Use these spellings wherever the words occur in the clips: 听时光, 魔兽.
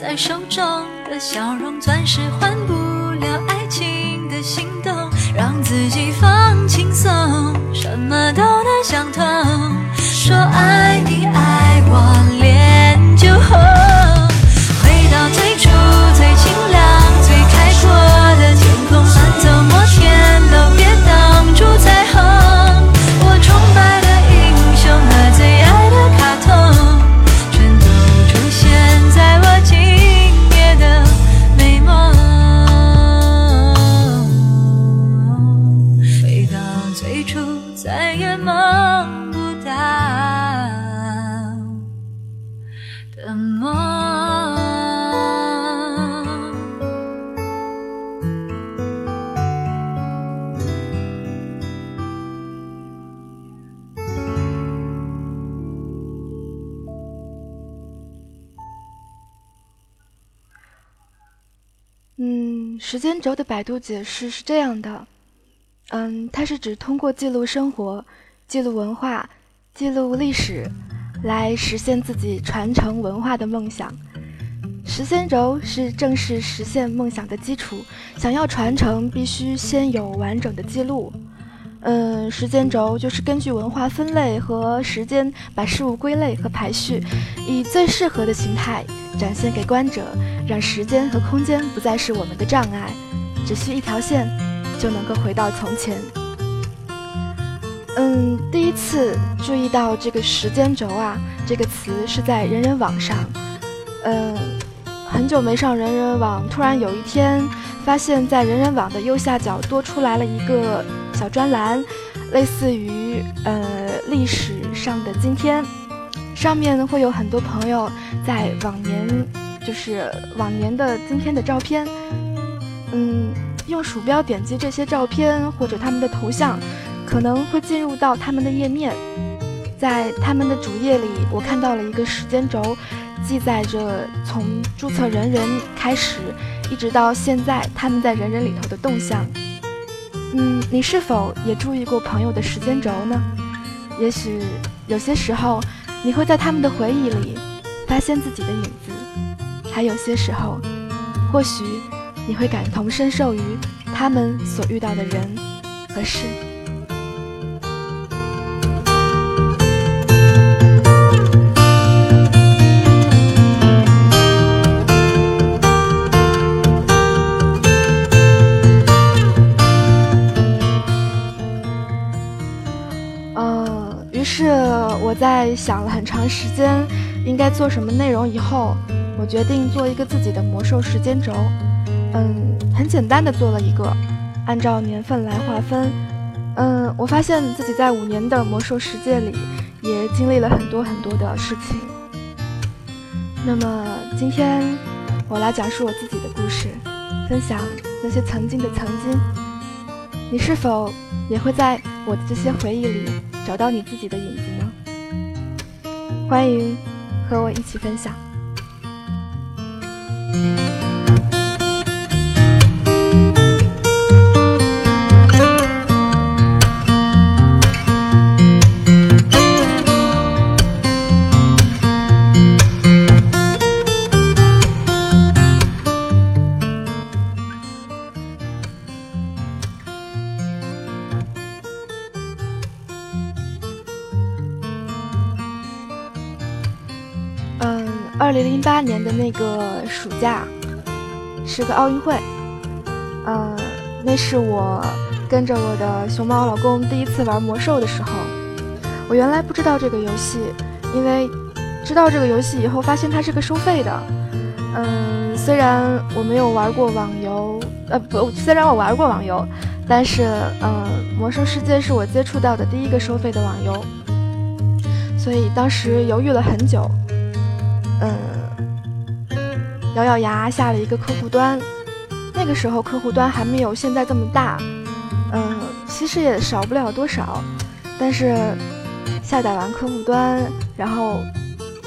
在手中的笑容，钻石换不了爱情的心动，让自己放轻松，什么都能想通，说爱你爱我脸就红，回到最初最清凉最开阔的天空，翻走摩天楼别挡住彩虹，我崇拜的英雄和最爱的卡通，全都出现在我今夜的美梦，回到最初再也梦时间轴的百度解释是这样的，它是指通过记录生活、记录文化、记录历史，来实现自己传承文化的梦想。时间轴是正式实现梦想的基础，想要传承必须先有完整的记录。时间轴就是根据文化分类和时间把事物归类和排序，以最适合的形态展现给观者，让时间和空间不再是我们的障碍，只需一条线就能够回到从前。第一次注意到这个时间轴啊这个词是在人人网上，很久没上人人网，突然有一天发现在人人网的右下角多出来了一个小专栏，类似于历史上的今天，上面会有很多朋友在往年的今天的照片，用鼠标点击这些照片或者他们的头像，可能会进入到他们的页面。在他们的主页里，我看到了一个时间轴，记载着从注册人人开始，一直到现在他们在人人里头的动向。你是否也注意过朋友的时间轴呢？也许有些时候你会在他们的回忆里发现自己的影子，还有些时候或许你会感同身受于他们所遇到的人和事。于是我在想了很长时间应该做什么内容以后，我决定做一个自己的魔兽时间轴。很简单的做了一个，按照年份来划分。我发现自己在5年的魔兽世界里也经历了很多很多的事情。那么今天我来讲述我自己的故事，分享那些曾经的曾经。你是否也会在我的这些回忆里找到你自己的影子呢？欢迎和我一起分享。2008年的那个暑假是个奥运会，那是我跟着我的熊猫老公第一次玩魔兽的时候。我原来不知道这个游戏，因为知道这个游戏以后发现它是个收费的。虽然我没有玩过网游，虽然我玩过网游，但是魔兽世界是我接触到的第一个收费的网游，所以当时犹豫了很久。咬咬牙下了一个客户端，那个时候客户端还没有现在这么大，其实也少不了多少，但是下载完客户端，然后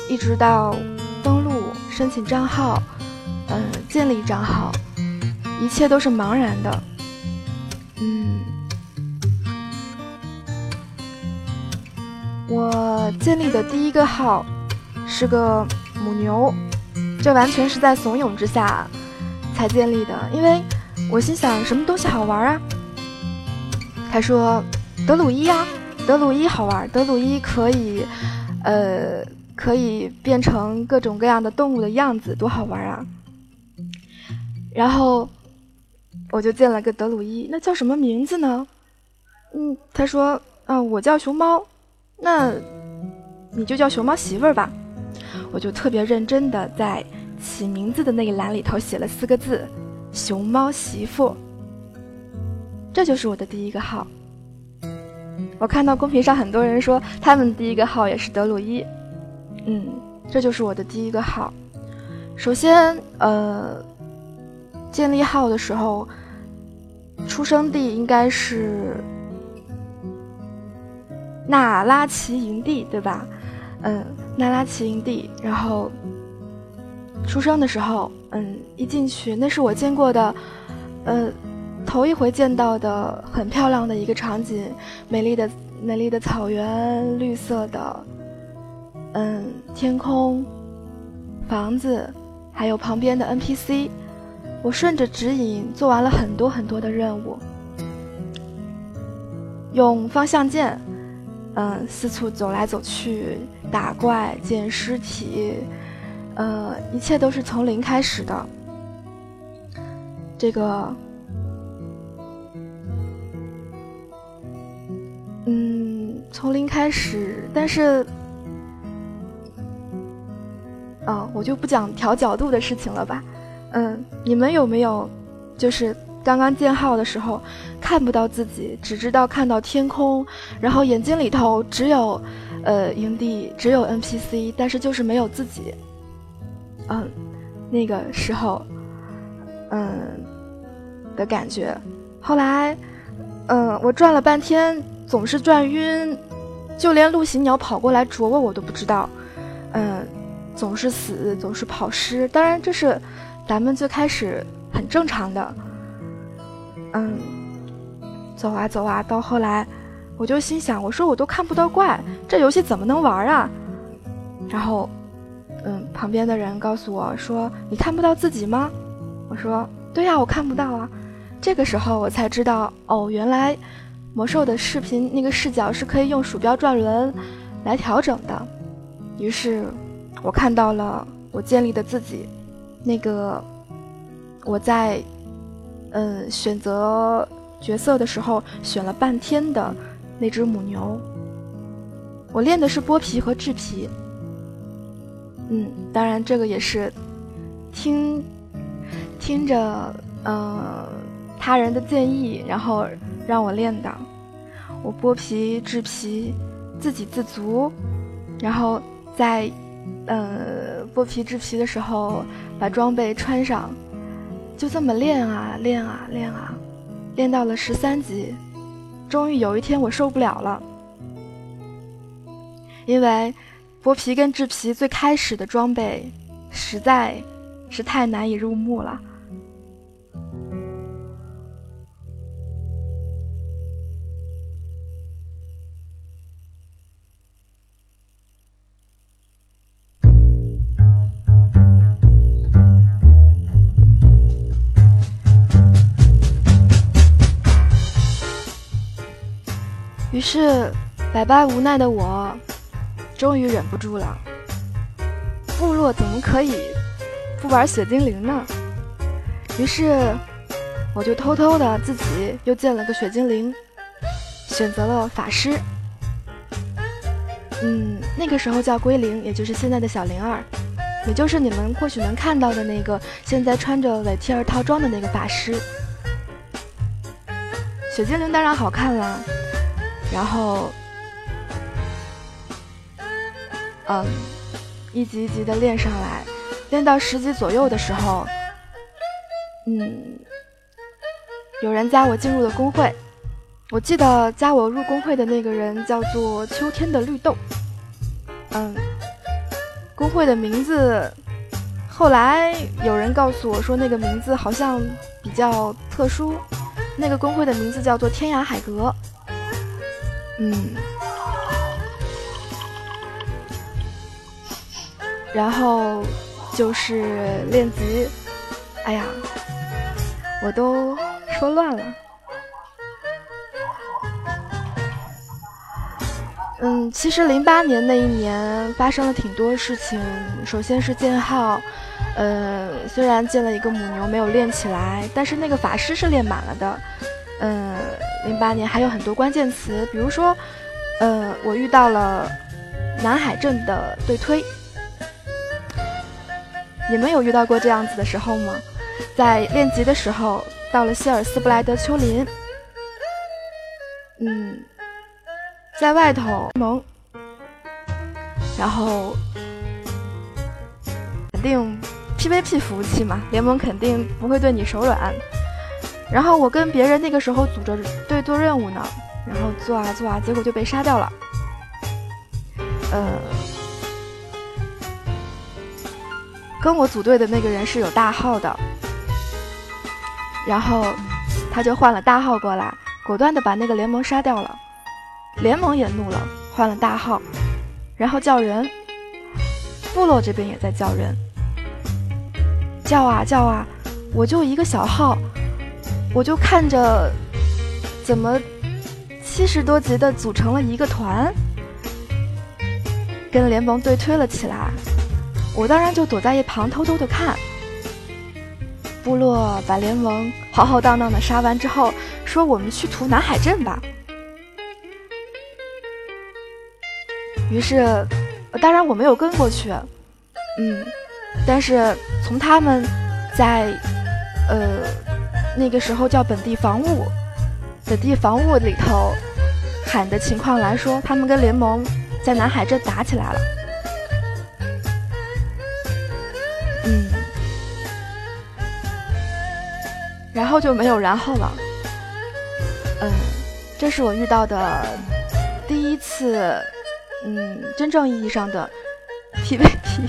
一直到登录申请账号，建立账号，一切都是茫然的。我建立的第一个号是个母牛，这完全是在怂恿之下才建立的，因为我心想什么东西好玩啊？他说德鲁伊啊，德鲁伊好玩，德鲁伊可以变成各种各样的动物的样子，多好玩啊！然后我就建了个德鲁伊，那叫什么名字呢？他说啊，我叫熊猫，那你就叫熊猫媳妇儿吧。我就特别认真的在起名字的那一栏里头写了四个字，熊猫媳妇。这就是我的第一个号。我看到公屏上很多人说他们第一个号也是德鲁伊，这就是我的第一个号。首先建立号的时候，出生地应该是那拉奇营地，对吧？那拉奇营地，然后出生的时候，一进去，那是我见过的头一回见到的很漂亮的一个场景，美丽的草原，绿色的天空，房子，还有旁边的 NPC。 我顺着指引做完了很多很多的任务，用方向键四处走来走去，打怪，捡尸体，一切都是从零开始的。这个从零开始，但是我就不讲调角度的事情了吧。你们有没有就是刚刚建号的时候看不到自己，只知道看到天空，然后眼睛里头只有营地，只有 NPC， 但是就是没有自己。那个时候的感觉。后来我转了半天总是转晕，就连陆行鸟跑过来啄我都不知道。总是死，总是跑失，当然这是咱们最开始很正常的。走啊，到后来我就心想，我说我都看不到怪，这游戏怎么能玩啊？然后旁边的人告诉我说，你看不到自己吗？我说对呀，我看不到啊。这个时候我才知道，原来魔兽的视频那个视角是可以用鼠标转轮来调整的。于是我看到了我建立的自己，那个我在选择角色的时候选了半天的那只母牛。我练的是剥皮和制皮，当然这个也是听着他人的建议，然后让我练的。我剥皮制皮，自给自足，然后在剥皮制皮的时候把装备穿上，就这么练啊，练到了13级。终于有一天我受不了了，因为剥皮跟制皮最开始的装备实在是太难以入目了。于是百般无奈的我终于忍不住了，部落怎么可以不玩血精灵呢？于是我就偷偷的自己又建了个血精灵，选择了法师。那个时候叫龟灵，也就是现在的小灵儿，也就是你们或许能看到的那个现在穿着韦提尔套装的那个法师。血精灵当然好看了，然后一级一级的练上来，练到10级左右的时候，有人加我进入了公会。我记得加我入公会的那个人叫做秋天的绿豆。公会的名字后来有人告诉我说，那个名字好像比较特殊，那个公会的名字叫做天涯海阁。然后就是练级。哎呀，我都说乱了。其实08年那一年发生了挺多事情。首先是建号，虽然建了一个母牛没有练起来，但是那个法师是练满了的。08年还有很多关键词，比如说，我遇到了南海镇的对推。你们有遇到过这样子的时候吗？在练级的时候，到了希尔斯布莱德丘陵，在外头蒙，然后肯定 PVP 服务器嘛，联盟肯定不会对你手软。然后我跟别人那个时候组着队做任务呢，然后做啊做啊，结果就被杀掉了。跟我组队的那个人是有大号的，然后他就换了大号过来，果断的把那个联盟杀掉了。联盟也怒了，换了大号，然后叫人。部落这边也在叫人，叫啊叫啊，我就一个小号，我就看着怎么70多级的组成了一个团，跟联盟对推了起来。我当然就躲在一旁偷偷的看。部落把联盟浩浩荡荡的杀完之后，说我们去屠南海镇吧。于是当然我没有跟过去，但是从他们在那个时候叫本地防务里头喊的情况来说，他们跟联盟在南海镇打起来了。然后就没有然后了。这是我遇到的第一次真正意义上的 PVP。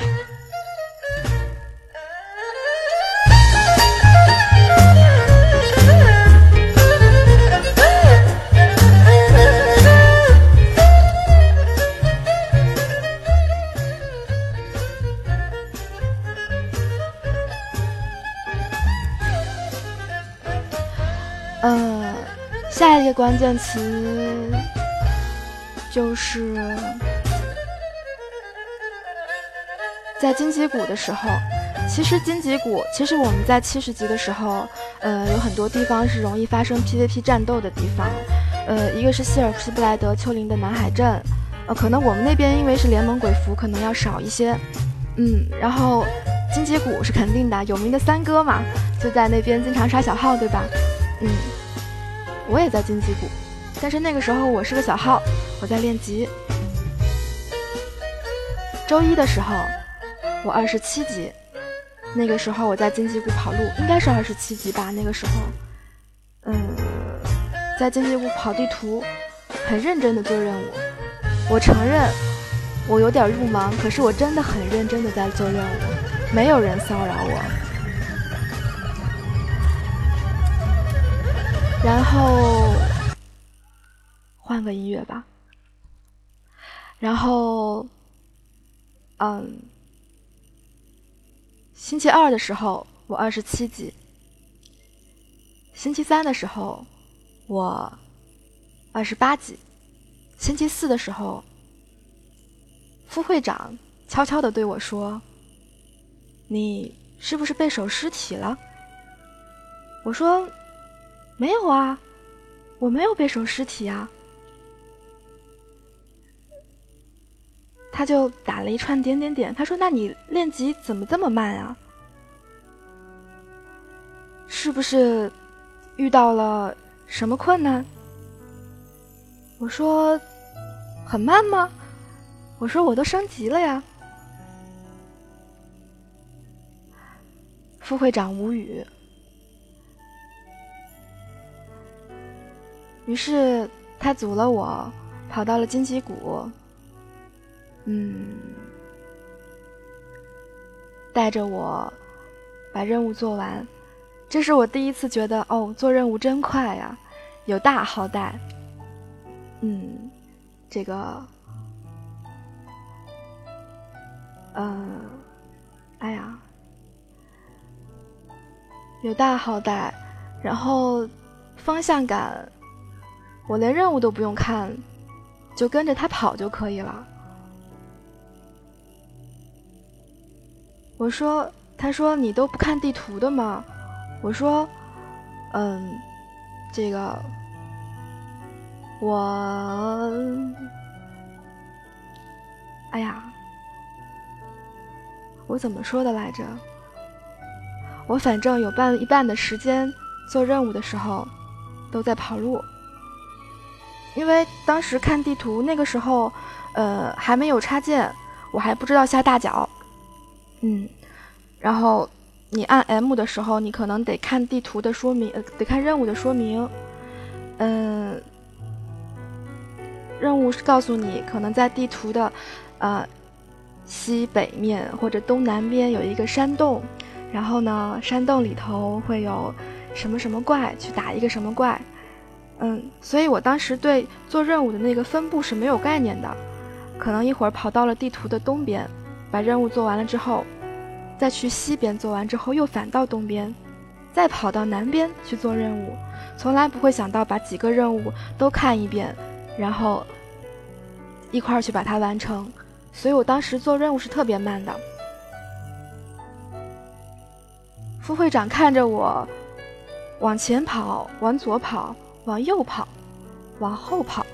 下一个关键词就是在荆棘谷的时候。其实我们在70级的时候，有很多地方是容易发生 PVP 战斗的地方。一个是希尔斯布莱德丘陵的南海镇，可能我们那边因为是联盟鬼服，可能要少一些。然后荆棘谷是肯定的，有名的三哥嘛，就在那边经常刷小号，对吧？我也在荆棘谷，但是那个时候我是个小号，我在练级。周一的时候，我27级，那个时候我在荆棘谷跑路，应该是27级吧。那个时候，在荆棘谷跑地图，很认真的做任务。我承认我有点入盲，可是我真的很认真的在做任务，没有人骚扰我。然后换个音乐吧。然后星期二的时候我27级，星期三的时候我28级，星期四的时候副会长悄悄地对我说，你是不是被手尸体了？我说没有啊，我没有被手尸体啊。他就打了一串点点点，他说那你练级怎么这么慢啊？是不是遇到了什么困难？我说很慢吗？我说我都升级了呀。副会长无语。于是他阻了我，跑到了荆棘谷。带着我把任务做完。这是我第一次觉得，做任务真快呀，有大好带。这个哎呀，有大好歹，然后方向感，我连任务都不用看，就跟着他跑就可以了。我说，他说你都不看地图的吗？我说，这个我，哎呀，我怎么说的来着？我反正有一半的时间做任务的时候都在跑路，因为当时看地图那个时候，还没有插件，我还不知道下大脚。然后你按 M 的时候，你可能得看地图的说明，得看任务的说明。任务是告诉你，可能在地图的西北面或者东南边有一个山洞，然后呢，山洞里头会有什么什么怪，去打一个什么怪。所以我当时对做任务的那个分布是没有概念的，可能一会儿跑到了地图的东边，把任务做完了之后，再去西边做完之后又返到东边，再跑到南边去做任务，从来不会想到把几个任务都看一遍，然后一块儿去把它完成。所以我当时做任务是特别慢的。副会长看着我往前跑，往左跑，往右跑，往后跑，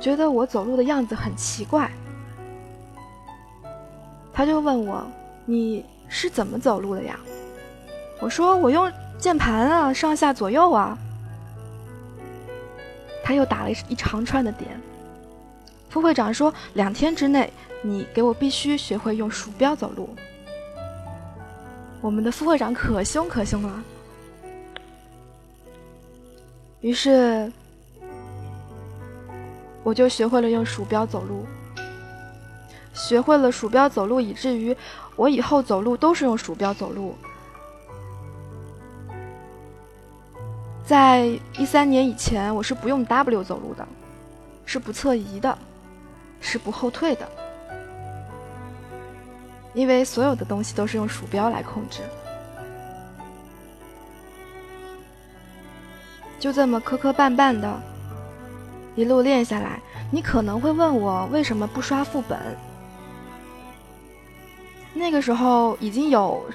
觉得我走路的样子很奇怪，他就问我，你是怎么走路的呀？我说，我用键盘啊，上下左右啊。他又打了一长串的点。副会长说，2天之内你给我必须学会用鼠标走路。我们的副会长可凶可凶了。于是我就学会了用鼠标走路，学会了鼠标走路，以至于我以后走路都是用鼠标走路。在13年以前，我是不用 W 走路的，是不侧移的，是不后退的，因为所有的东西都是用鼠标来控制。就这么磕磕绊绊的一路练下来。你可能会问我为什么不刷副本，那个时候已经有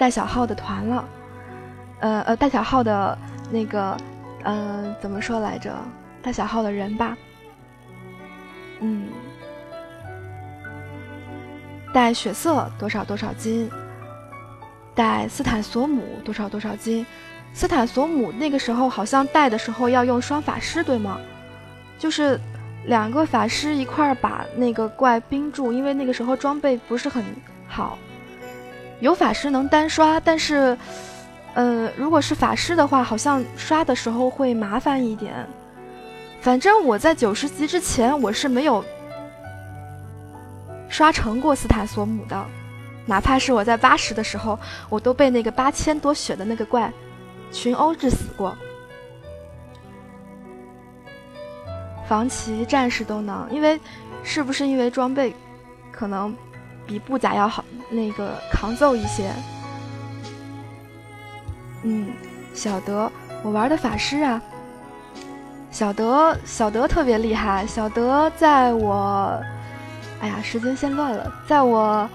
带小号的团了，带小号的那个，怎么说来着？带小号的人吧，带血色多少多少金，带斯坦索姆多少多少金。斯坦索姆那个时候好像带的时候要用双法师，对吗？就是2个法师一块儿把那个怪冰住，因为那个时候装备不是很好，有法师能单刷，但是如果是法师的话，好像刷的时候会麻烦一点。反正我在90级之前，我是没有刷成过斯坦索姆的，哪怕是我在80的时候，我都被那个8000多血的那个怪群殴致死过。防骑战士都能，因为是不是因为装备可能比布甲要好，那个抗揍一些。小德，我玩的法师啊，小德特别厉害。小德在我，哎呀，时间线乱了，在我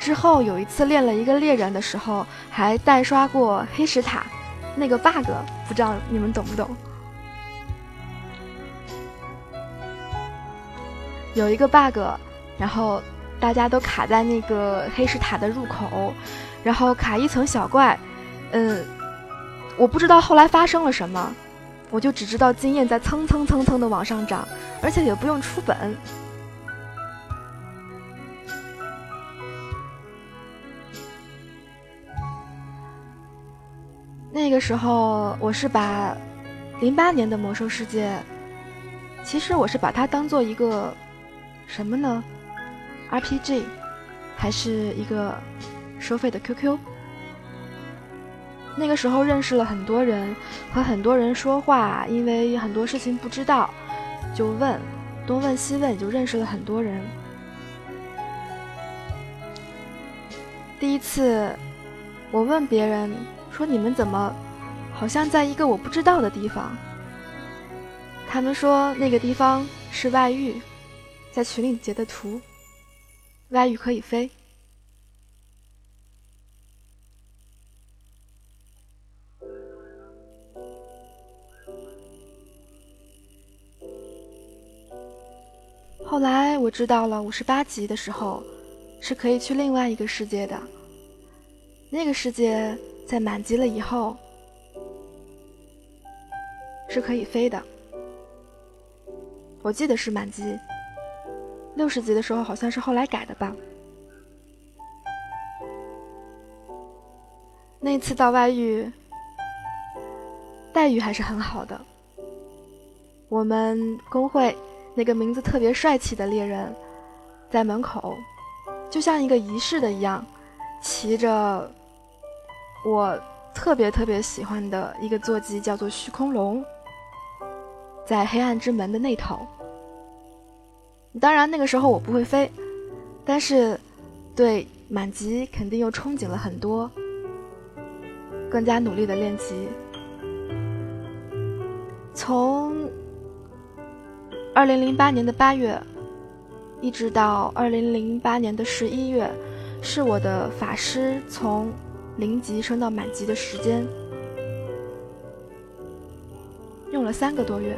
之后有一次练了一个猎人的时候，还代刷过黑石塔那个 bug， 不知道你们懂不懂。有一个 bug， 然后大家都卡在那个黑石塔的入口，然后卡一层小怪。我不知道后来发生了什么，我就只知道经验在蹭蹭蹭蹭的往上涨，而且也不用出本。那个时候我是把08年的魔兽世界，其实我是把它当做一个什么呢 ？RPG， 还是一个收费的 QQ。那个时候认识了很多人，和很多人说话，因为很多事情不知道，就问，东问西问，就认识了很多人。第一次我问别人说，你们怎么好像在一个我不知道的地方？他们说那个地方是外遇，在群里截的图，外遇可以飞。后来我知道了58集的时候是可以去另外一个世界的，那个世界在满级了以后是可以飞的。我记得是满级，60集的时候好像是后来改的吧。那次到外遇，待遇还是很好的。我们工会那个名字特别帅气的猎人在门口就像一个仪式的一样，骑着我特别喜欢的一个坐骑，叫做虚空龙，在黑暗之门的那头。当然那个时候我不会飞，但是对满级肯定又憧憬了很多，更加努力的练级。从2008年的8月，一直到2008年的11月，是我的法师从0级升到满级的时间，用了3个多月，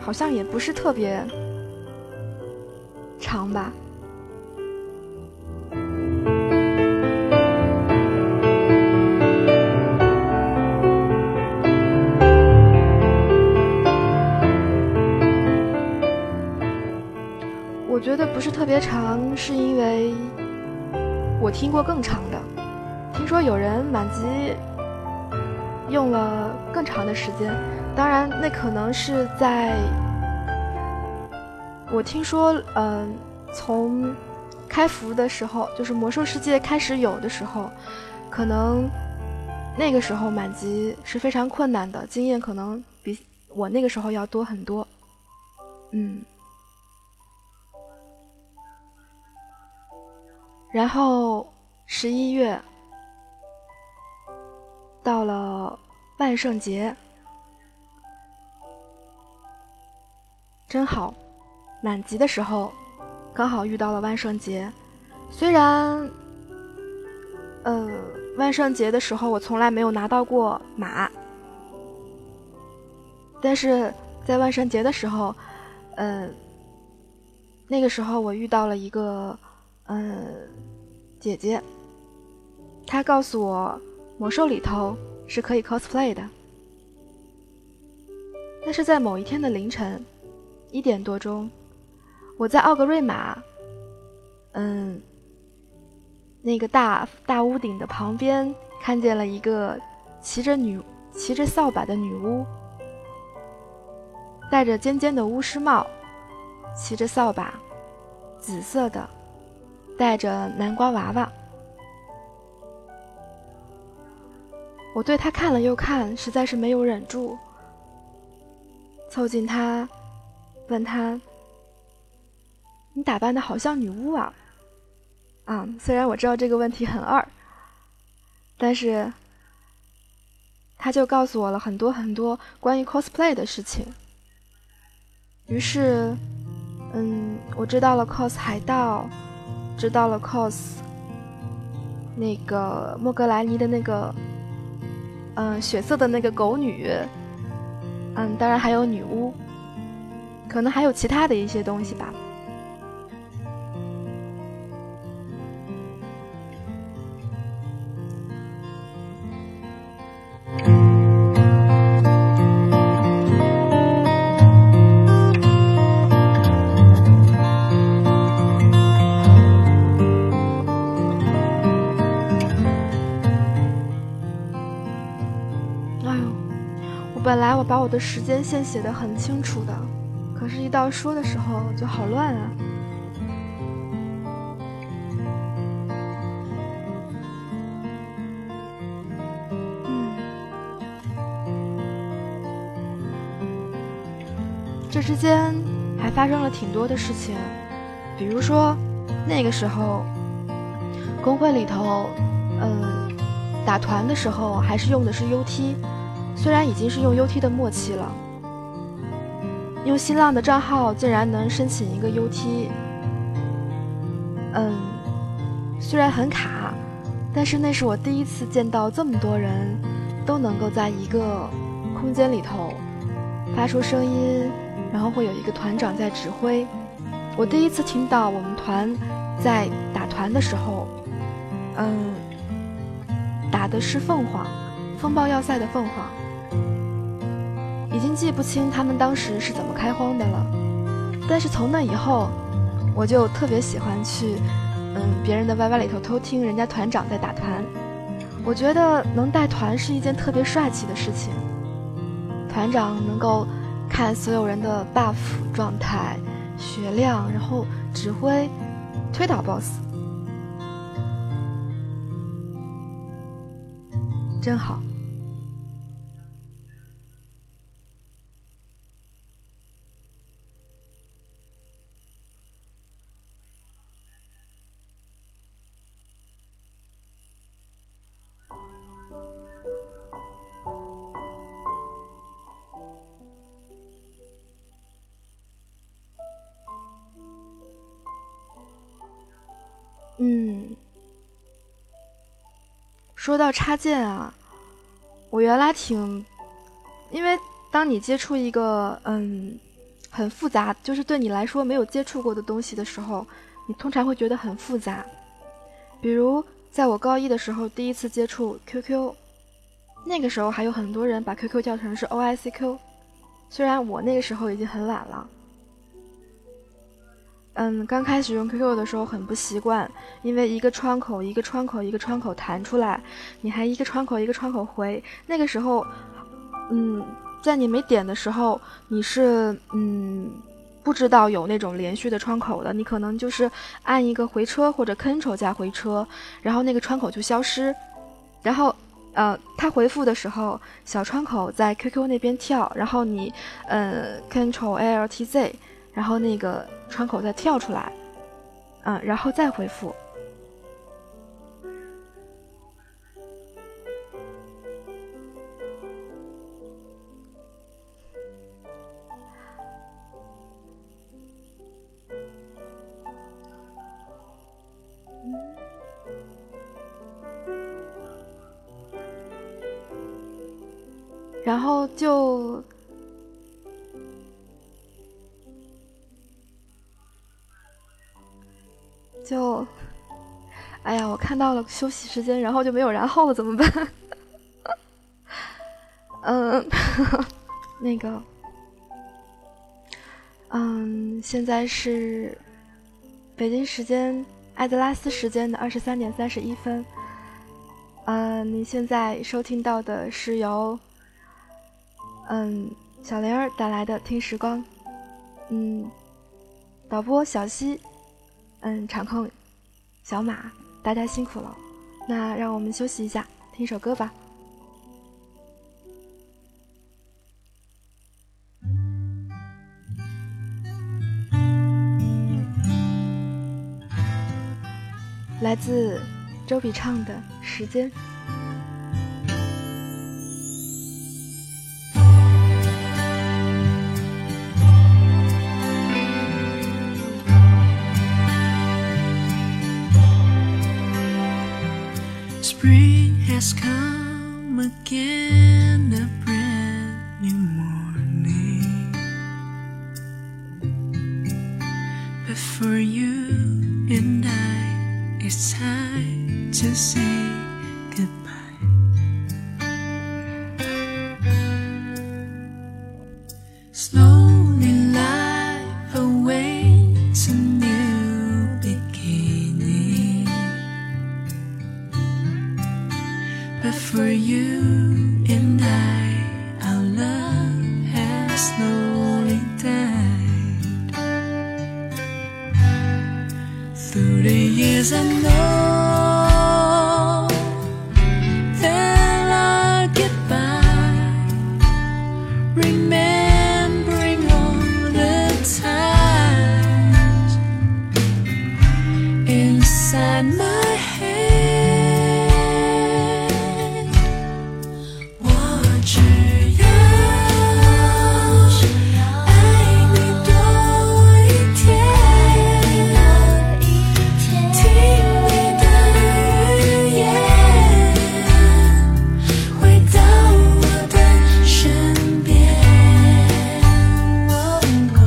好像也不是特别长吧。我觉得不是特别长，是因为我听过更长的，听说有人满级用了更长的时间。当然那可能是在我听说从开服的时候，就是魔兽世界开始有的时候，可能那个时候满级是非常困难的，经验可能比我那个时候要多很多。然后11月到了万圣节，真好，满级的时候刚好遇到了万圣节。虽然万圣节的时候我从来没有拿到过马，但是在万圣节的时候那个时候我遇到了一个姐姐，她告诉我魔兽里头是可以 cosplay 的，但是在某一天的凌晨1点多钟，我在奥格瑞玛那个大屋顶的旁边看见了一个骑着扫把的女巫，戴着尖尖的巫师帽，骑着扫把，紫色的，带着南瓜娃娃。我对他看了又看，实在是没有忍住，凑近他问他，你打扮的好像女巫啊。虽然我知道这个问题很二，但是他就告诉我了很多很多关于 cosplay 的事情。于是我知道了 cos 海盗，知道了 cos 那个莫格莱尼的那个血色的那个狗女，当然还有女巫，可能还有其他的一些东西吧。我把我的时间线写得很清楚的，可是一到说的时候就好乱啊。这之间还发生了挺多的事情，比如说那个时候工会里头打团的时候还是用的是 UT， 虽然已经是用 UT 的末期了，用新浪的账号竟然能申请一个 UT， 虽然很卡，但是那是我第一次见到这么多人都能够在一个空间里头发出声音，然后会有一个团长在指挥。我第一次听到我们团在打团的时候，打的是凤凰，风暴要塞的凤凰，已经记不清他们当时是怎么开荒的了。但是从那以后，我就特别喜欢去，别人的 YY 里头偷听人家团长在打团。我觉得能带团是一件特别帅气的事情，团长能够看所有人的 buff 状态、血量，然后指挥推倒 boss， 真好。说到插件啊，我原来因为当你接触一个很复杂，就是对你来说没有接触过的东西的时候，你通常会觉得很复杂。比如在我高一的时候第一次接触 QQ， 那个时候还有很多人把 QQ 叫成是 OICQ， 虽然我那个时候已经很晚了。刚开始用 QQ 的时候很不习惯，因为一个窗口一个窗口一个窗口弹出来，你还一个窗口一个窗口回。那个时候，在你没点的时候，你是不知道有那种连续的窗口的，你可能就是按一个回车或者 Ctrl 加回车，然后那个窗口就消失，然后他回复的时候，小窗口在 QQ 那边跳，然后你Ctrl ALTZ， 然后那个窗口再跳出来，然后再回复。然后就哎呀，我看到了休息时间，然后就没有然后了，怎么办？那个，现在是北京时间艾泽拉斯时间的23:31。你现在收听到的是由小玲儿带来的《听时光》，导播小溪。场控小马，大家辛苦了，那让我们休息一下，听首歌吧。来自周笔畅的《时间》。Spring has come again, a brand new morning. But for you and I, it's time to say goodbye. Slowly life awaits a new beginning.But for you and I, our love has slowly died. Through the years I know that I'll get by, remembering all the times inside my head， 我只要爱你多一天，听你的语言，回到我的身边，我只要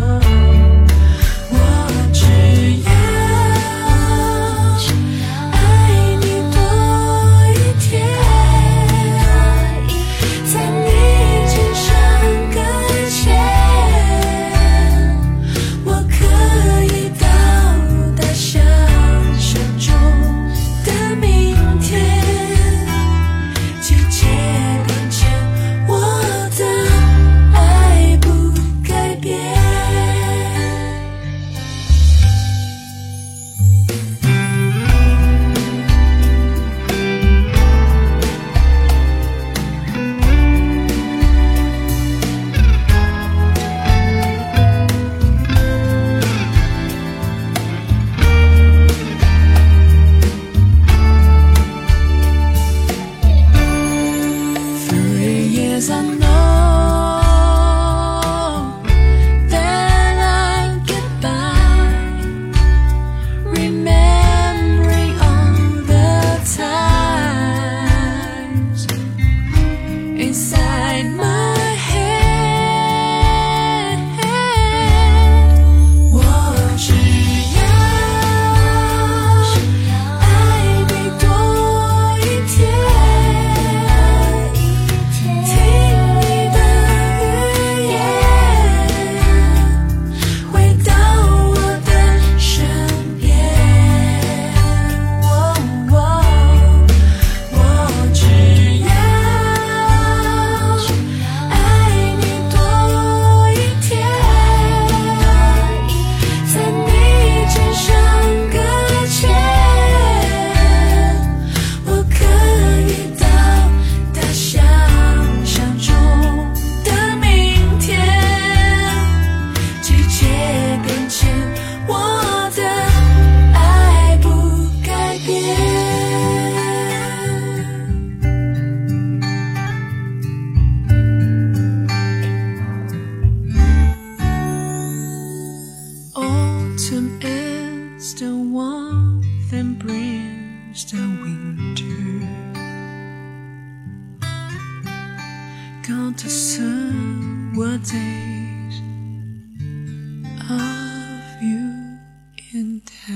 Autumn is the warmth and brings the winter. Count the summer days of you and I.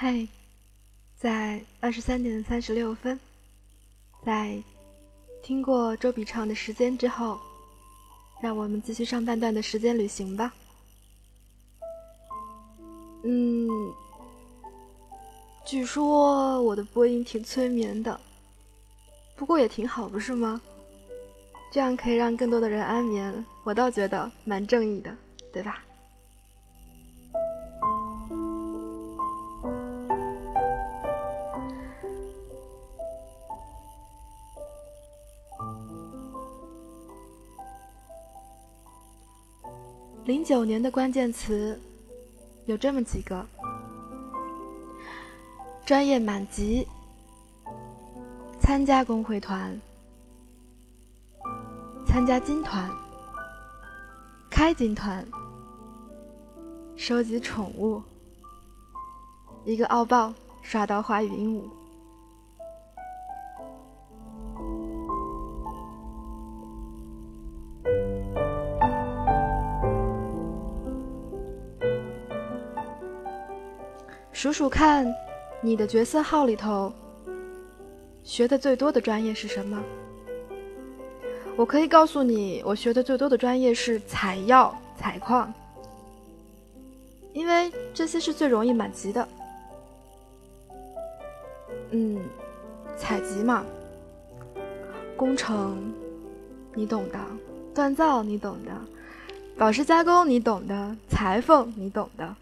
Hey， 在23:36，在听过周笔畅的时间之后，让我们继续上半段的时间旅行吧。据说我的播音挺催眠的，不过也挺好，不是吗？这样可以让更多的人安眠，我倒觉得蛮正义的，对吧？2009年的关键词有这么几个：专业满级、参加工会团、参加金团、开金团、收集宠物、一个奥爆刷到花语鹦鹉。数数看，你的角色号里头学的最多的专业是什么？我可以告诉你，我学的最多的专业是采药、采矿，因为这些是最容易满级的。采集嘛，工程你懂的，锻造你懂的，宝石加工你懂的，裁缝你懂的，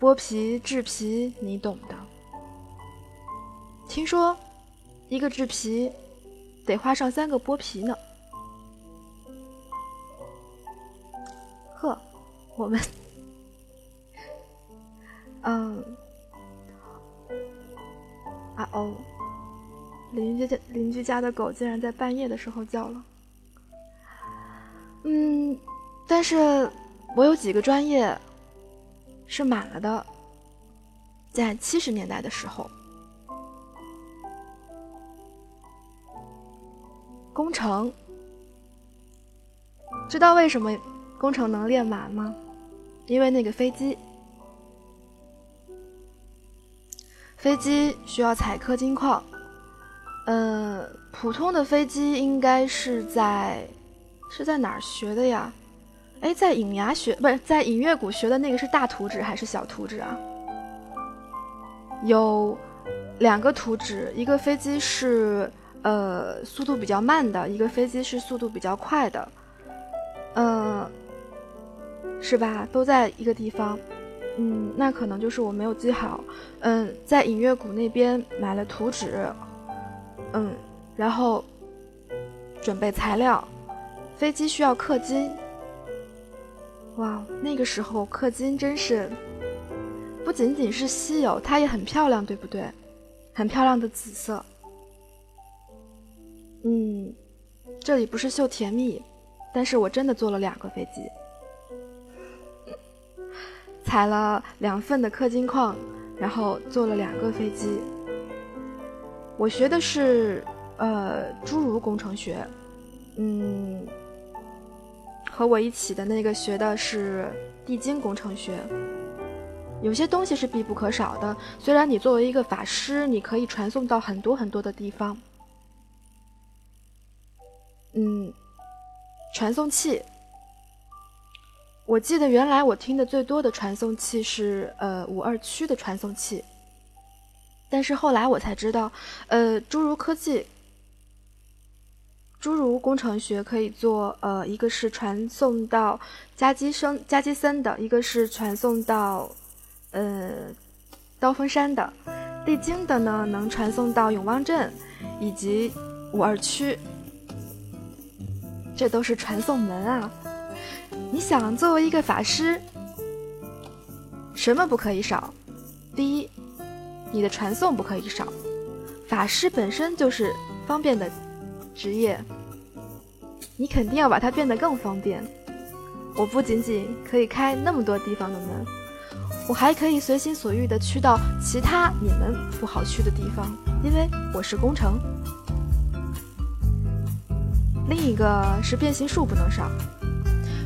剥皮制皮你懂的。听说一个制皮得画上3个剥皮呢。呵，我们啊哦，邻居家的狗竟然在半夜的时候叫了。但是我有几个专业是满了的，在70年代的时候，工程，知道为什么工程能练满吗？因为那个飞机需要采颗金矿，普通的飞机应该是在哪儿学的呀？在尹崖学，不是在尹月谷学的那个是大图纸还是小图纸啊？有2个图纸，一个飞机是速度比较慢的，一个飞机是速度比较快的，是吧？都在一个地方，那可能就是我没有记好。在尹月谷那边买了图纸，然后准备材料，飞机需要氪金。哇，那个时候氪金真是不仅仅是稀有，它也很漂亮，对不对？很漂亮的紫色。这里不是秀甜蜜，但是我真的做了2个飞机，采了2份的氪金矿，然后做了2个飞机。我学的是侏儒工程学，和我一起的那个学的是地精工程学。有些东西是必不可少的，虽然你作为一个法师，你可以传送到很多很多的地方。传送器，我记得原来我听的最多的传送器是52区的传送器，但是后来我才知道，侏儒工程学可以做，一个是传送到加基森的，一个是传送到刀锋山的，地精的呢能传送到永旺镇以及52区，这都是传送门啊！你想，作为一个法师，什么不可以少？第一，你的传送不可以少，法师本身就是方便的职业，你肯定要把它变得更方便。我不仅仅可以开那么多地方的门，我还可以随心所欲地去到其他你们不好去的地方，因为我是工程。另一个是变形术不能少，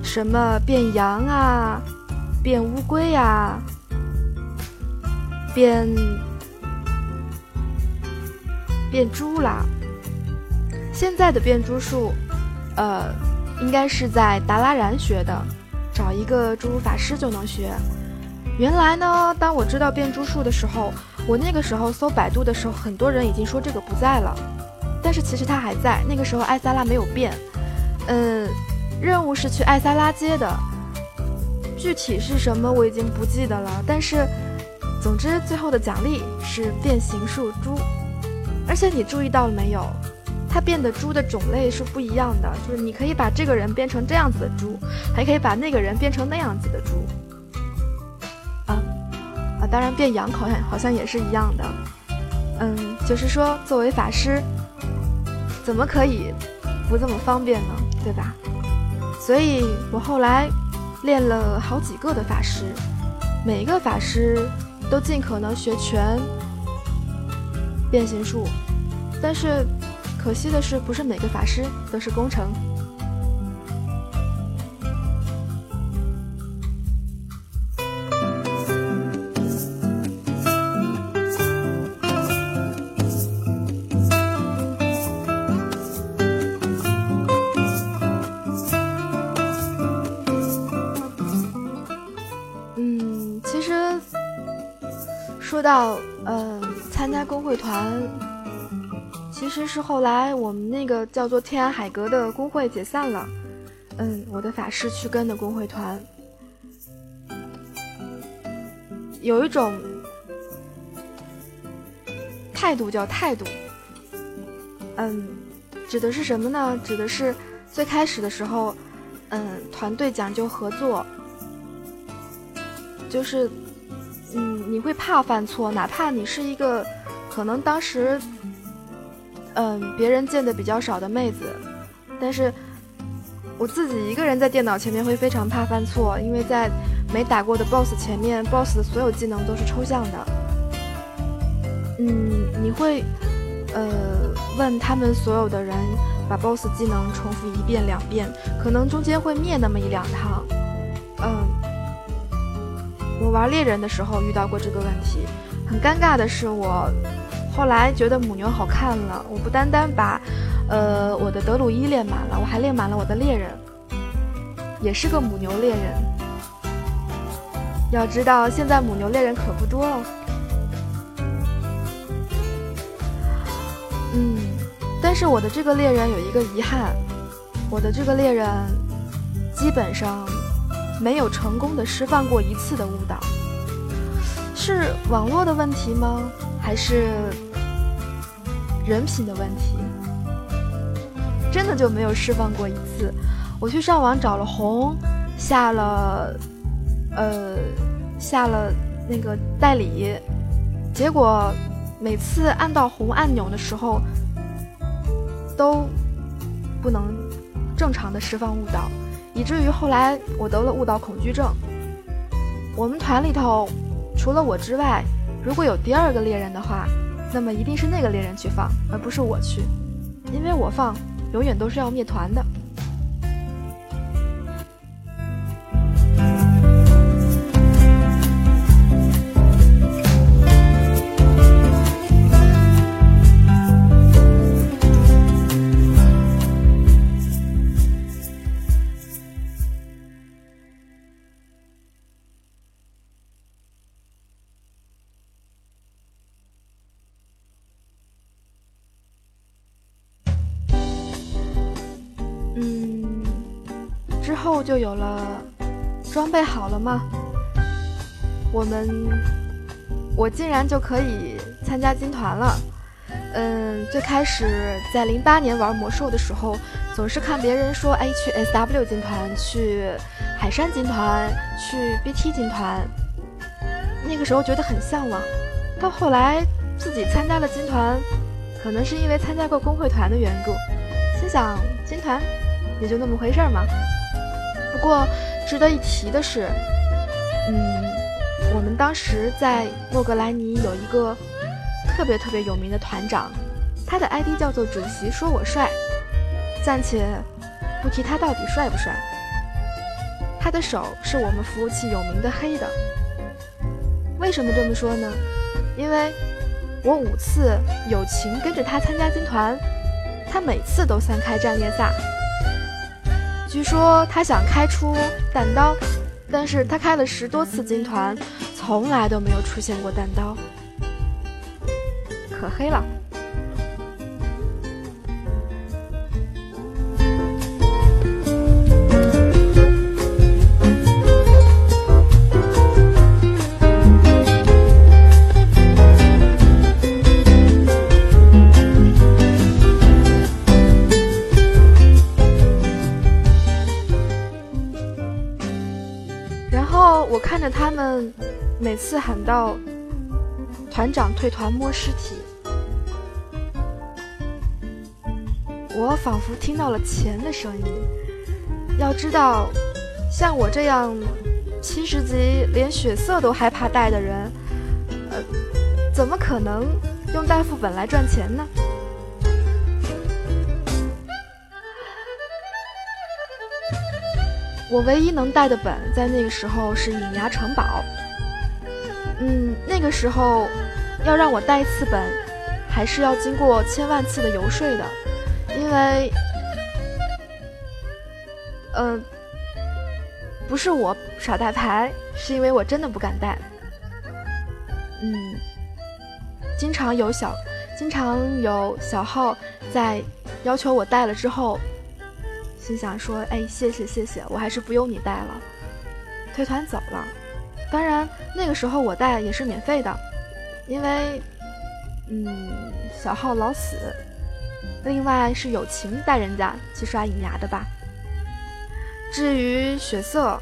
什么变羊啊，变乌龟啊，变猪啦。现在的变猪术，应该是在达拉然学的，找一个侏儒法师就能学。原来呢，当我知道变猪术的时候，我那个时候搜百度的时候，很多人已经说这个不在了，但是其实它还在。那个时候艾萨拉没有变，任务是去艾萨拉街的，具体是什么我已经不记得了，但是总之最后的奖励是变形术猪。而且你注意到了没有？它变的猪的种类是不一样的，就是你可以把这个人变成这样子的猪，还可以把那个人变成那样子的猪。当然变羊好像也是一样的。就是说作为法师，怎么可以不这么方便呢？对吧？所以我后来练了好几个的法师，每一个法师都尽可能学全变形术，但是可惜的是，不是每个法师都是工程。其实说到参加工会团。其实是后来我们那个叫做天涯海阁的工会解散了，我的法师去跟的公会团，有一种态度叫态度，指的是什么呢？指的是最开始的时候，团队讲究合作，就是你会怕犯错，哪怕你是一个可能当时别人见的比较少的妹子，但是我自己一个人在电脑前面会非常怕犯错，因为在没打过的 boss 前面， boss 的所有技能都是抽象的。你会问他们所有的人把 boss 技能重复一遍两遍，可能中间会灭那么一两趟。我玩猎人的时候遇到过这个问题，很尴尬的是我后来觉得母牛好看了，我不单单把我的德鲁伊练满了，我还练满了我的猎人，也是个母牛猎人。要知道现在母牛猎人可不多哦。但是我的这个猎人有一个遗憾，我的这个猎人基本上没有成功的释放过一次的误导。是网络的问题吗？还是人品的问题？真的就没有释放过一次。我去上网找了红，下了那个代理，结果每次按到红按钮的时候都不能正常的释放误导，以至于后来我得了误导恐惧症。我们团里头除了我之外，如果有第二个猎人的话，那么一定是那个猎人去放，而不是我去，因为我放永远都是要灭团的。之后就有了装备好了吗？我竟然就可以参加金团了。最开始在2008年玩魔兽的时候，总是看别人说，去 SW 金团，去海山金团，去 BT 金团，那个时候觉得很向往。到后来自己参加了金团，可能是因为参加过公会团的缘故，心想金团也就那么回事嘛。不过值得一提的是，我们当时在诺格莱尼有一个特别特别有名的团长，他的 ID 叫做主席说我帅，暂且不提他到底帅不帅。他的手是我们服务器有名的黑的。为什么这么说呢？因为我5次友情跟着他参加金团，他每次都3开战夜萨。据说他想开出弹刀，但是他开了10多次金团，从来都没有出现过弹刀，可黑了。他们每次喊到团长退团摸尸体，我仿佛听到了钱的声音。要知道像我这样70级连血色都害怕带的人，怎么可能用带副本来赚钱呢？我唯一能带的本在那个时候是隐牙城堡。那个时候要让我带一次本，还是要经过千万次的游说的，因为不是我少带牌，是因为我真的不敢带。经常有小号在要求我带了之后，心想说，哎，谢谢，我还是不用你带了。推团走了，当然那个时候我带也是免费的，因为小号老死。另外是友情带人家去刷银牙的吧。至于血色，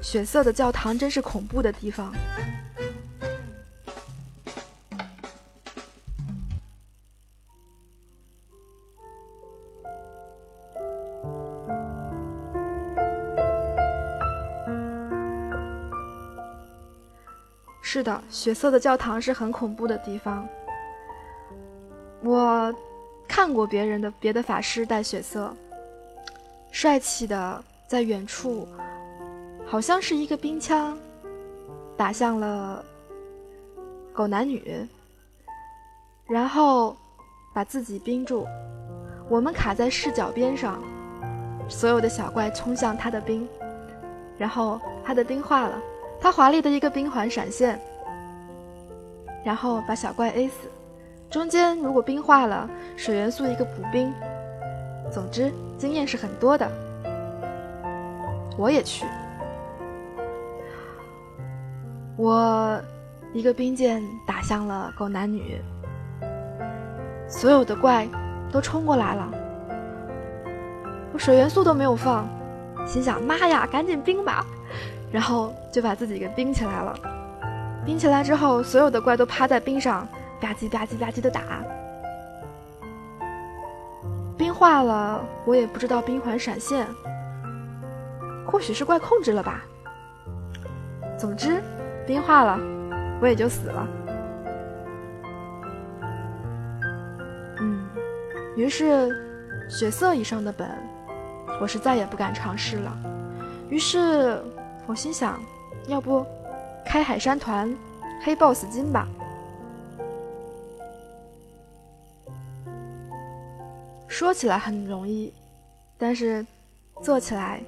血色的教堂真是恐怖的地方。是的，血色的教堂是很恐怖的地方。我看过别的法师带血色，帅气的在远处，好像是一个冰枪打向了狗男女，然后把自己冰住。我们卡在视角边上，所有的小怪冲向他的冰，然后他的冰化了。他华丽的一个冰环闪现，然后把小怪 A 死。中间如果冰化了，水元素一个补冰。总之经验是很多的。我也去，我一个冰箭打向了狗男女，所有的怪都冲过来了，我水元素都没有放，心想妈呀，赶紧冰吧，然后就把自己给冰起来了。冰起来之后，所有的怪都趴在冰上，吧唧吧唧吧唧的打。冰化了，我也不知道冰环闪现，或许是怪控制了吧。总之，冰化了，我也就死了。于是血色以上的本，我是再也不敢尝试了。于是我心想，要不开海山团黑 boss 金吧。说起来很容易，但是做起来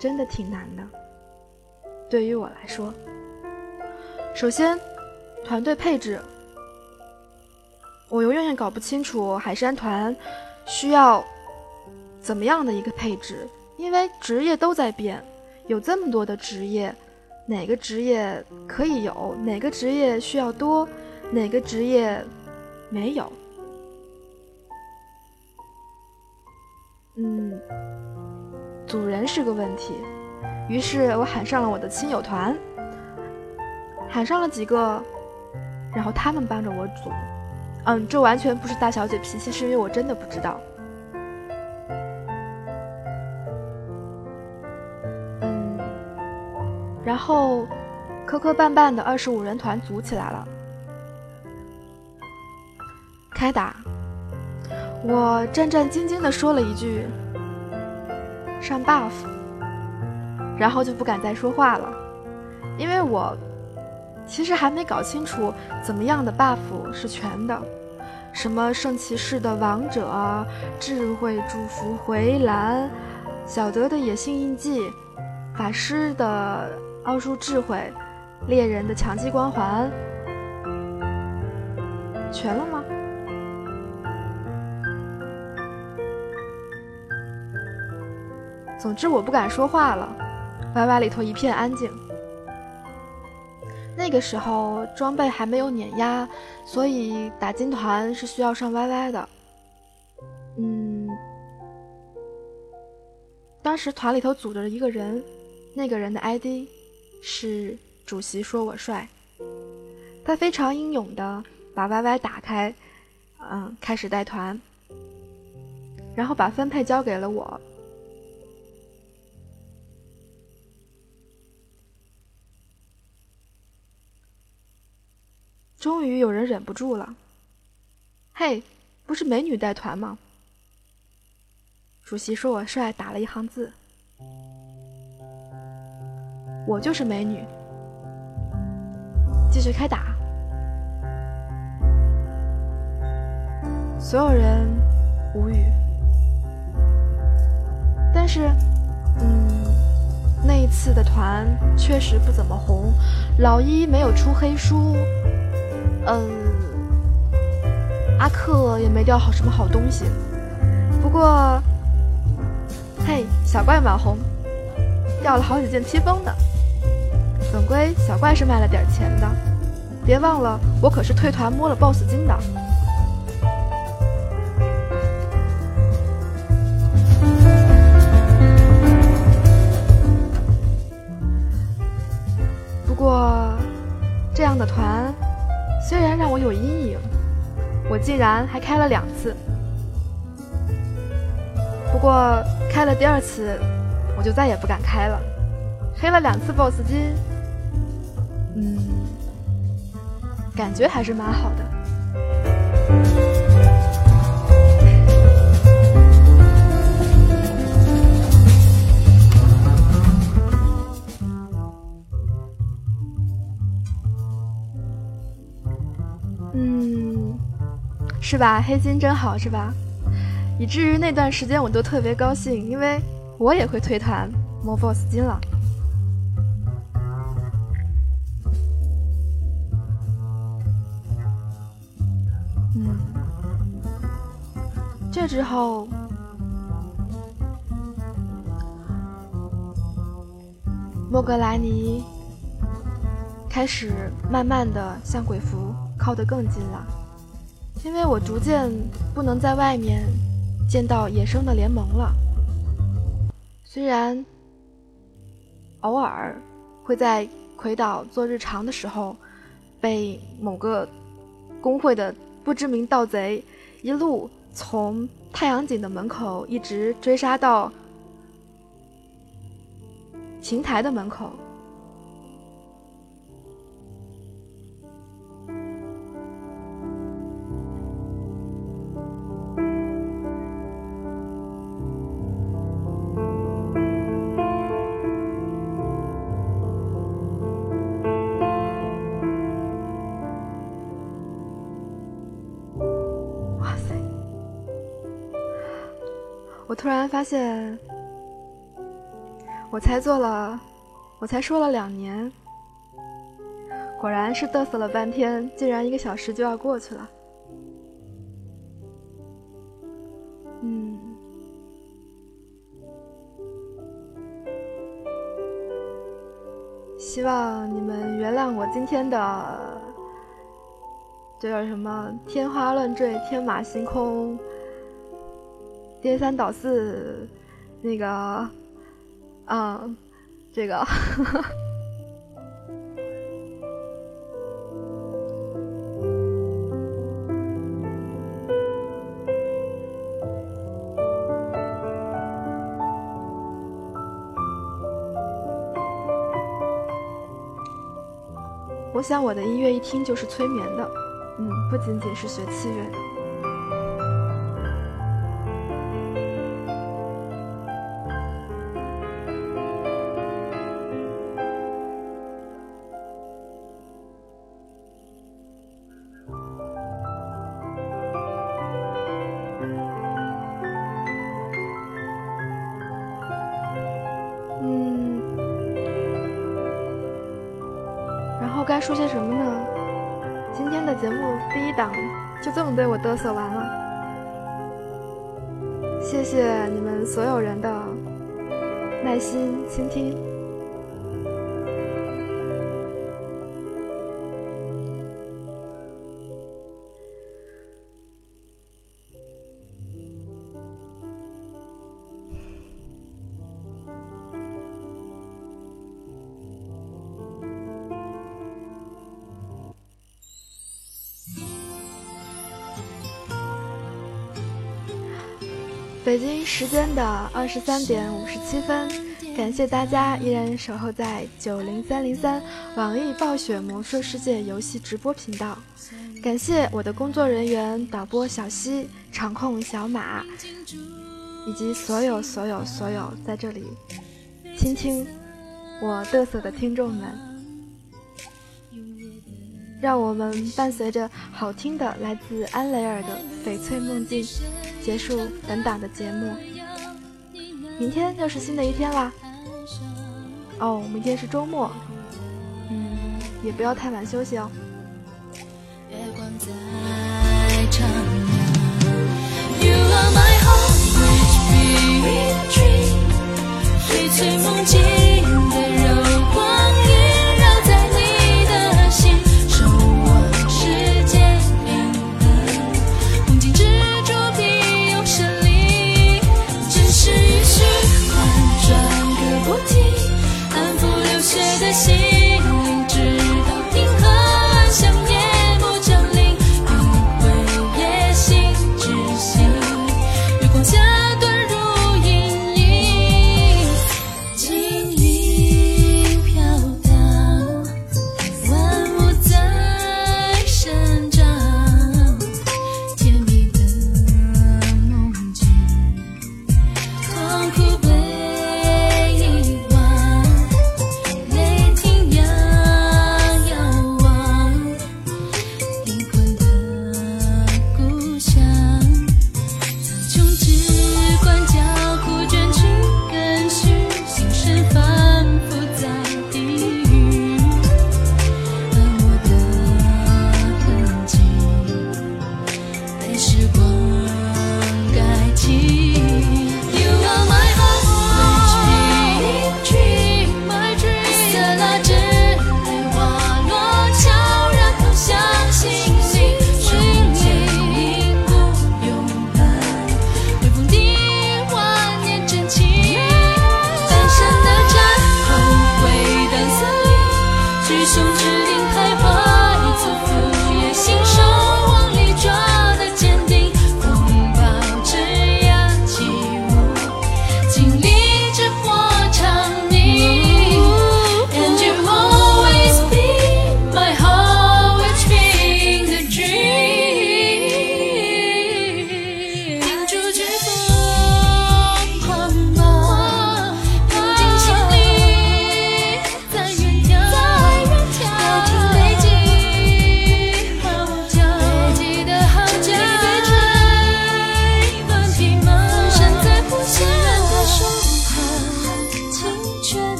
真的挺难的，对于我来说。首先，团队配置，我永远搞不清楚海山团需要怎么样的一个配置，因为职业都在变，有这么多的职业，哪个职业可以有，哪个职业需要多，哪个职业没有。组人是个问题。于是我喊上了我的亲友团，喊上了几个，然后他们帮着我组。这完全不是大小姐脾气，是因为我真的不知道。然后磕磕绊绊的25人团组起来了。开打，我战战兢兢地说了一句上 buff， 然后就不敢再说话了，因为我其实还没搞清楚怎么样的 buff 是全的，什么圣骑士的王者、智慧祝福回蓝、小德的野性印记、法师的奥数智慧、猎人的强击光环，全了吗？总之我不敢说话了，YY里头一片安静。那个时候装备还没有碾压，所以打金团是需要上YY的。当时团里头组着一个人，那个人的 ID 是主席说我帅，他非常英勇的把 YY 打开，开始带团，然后把分配交给了我。终于有人忍不住了，嘿，不是美女带团吗？主席说我帅打了一行字，我就是美女。继续开打，所有人无语。但是那一次的团确实不怎么红，老一没有出黑书，阿克也没掉好什么好东西。不过，嘿，小怪马红掉了好几件披风呢。总归小怪是卖了点钱的，别忘了我可是退团摸了 BOSS 金的。不过，这样的团虽然让我有阴影，我竟然还开了2次。不过开了第2次，我就再也不敢开了。黑了2次 BOSS 金。感觉还是蛮好的。是吧？黑金真好，是吧？以至于那段时间我都特别高兴，因为我也会退团摸 BOSS 金了。这之后，莫格莱尼开始慢慢的向鬼蝠靠得更近了，因为我逐渐不能在外面见到野生的联盟了。虽然偶尔会在魁岛做日常的时候，被某个工会的不知名盗贼一路从太阳井的门口一直追杀到琴台的门口，我突然发现，我才说了2年，果然是嘚瑟了半天，竟然1个小时就要过去了。希望你们原谅我今天的，这叫什么天花乱坠、天马行空。颠三倒四，我想我的音乐一听就是催眠的，不仅仅是学器乐的。该说些什么呢？今天的节目第1档就这么对我嘚瑟完了。谢谢你们所有人的耐心倾听。北京时间的23:57，感谢大家依然守候在90303网易暴雪魔兽世界游戏直播频道。感谢我的工作人员导播小西、场控小马，以及所有在这里倾听我嘚瑟的听众们。让我们伴随着好听的来自安雷尔的翡翠梦境结束本档的节目。明天又是新的一天啦，明天是周末，也不要太晚休息哦。月光在唱 You are my heartbeat.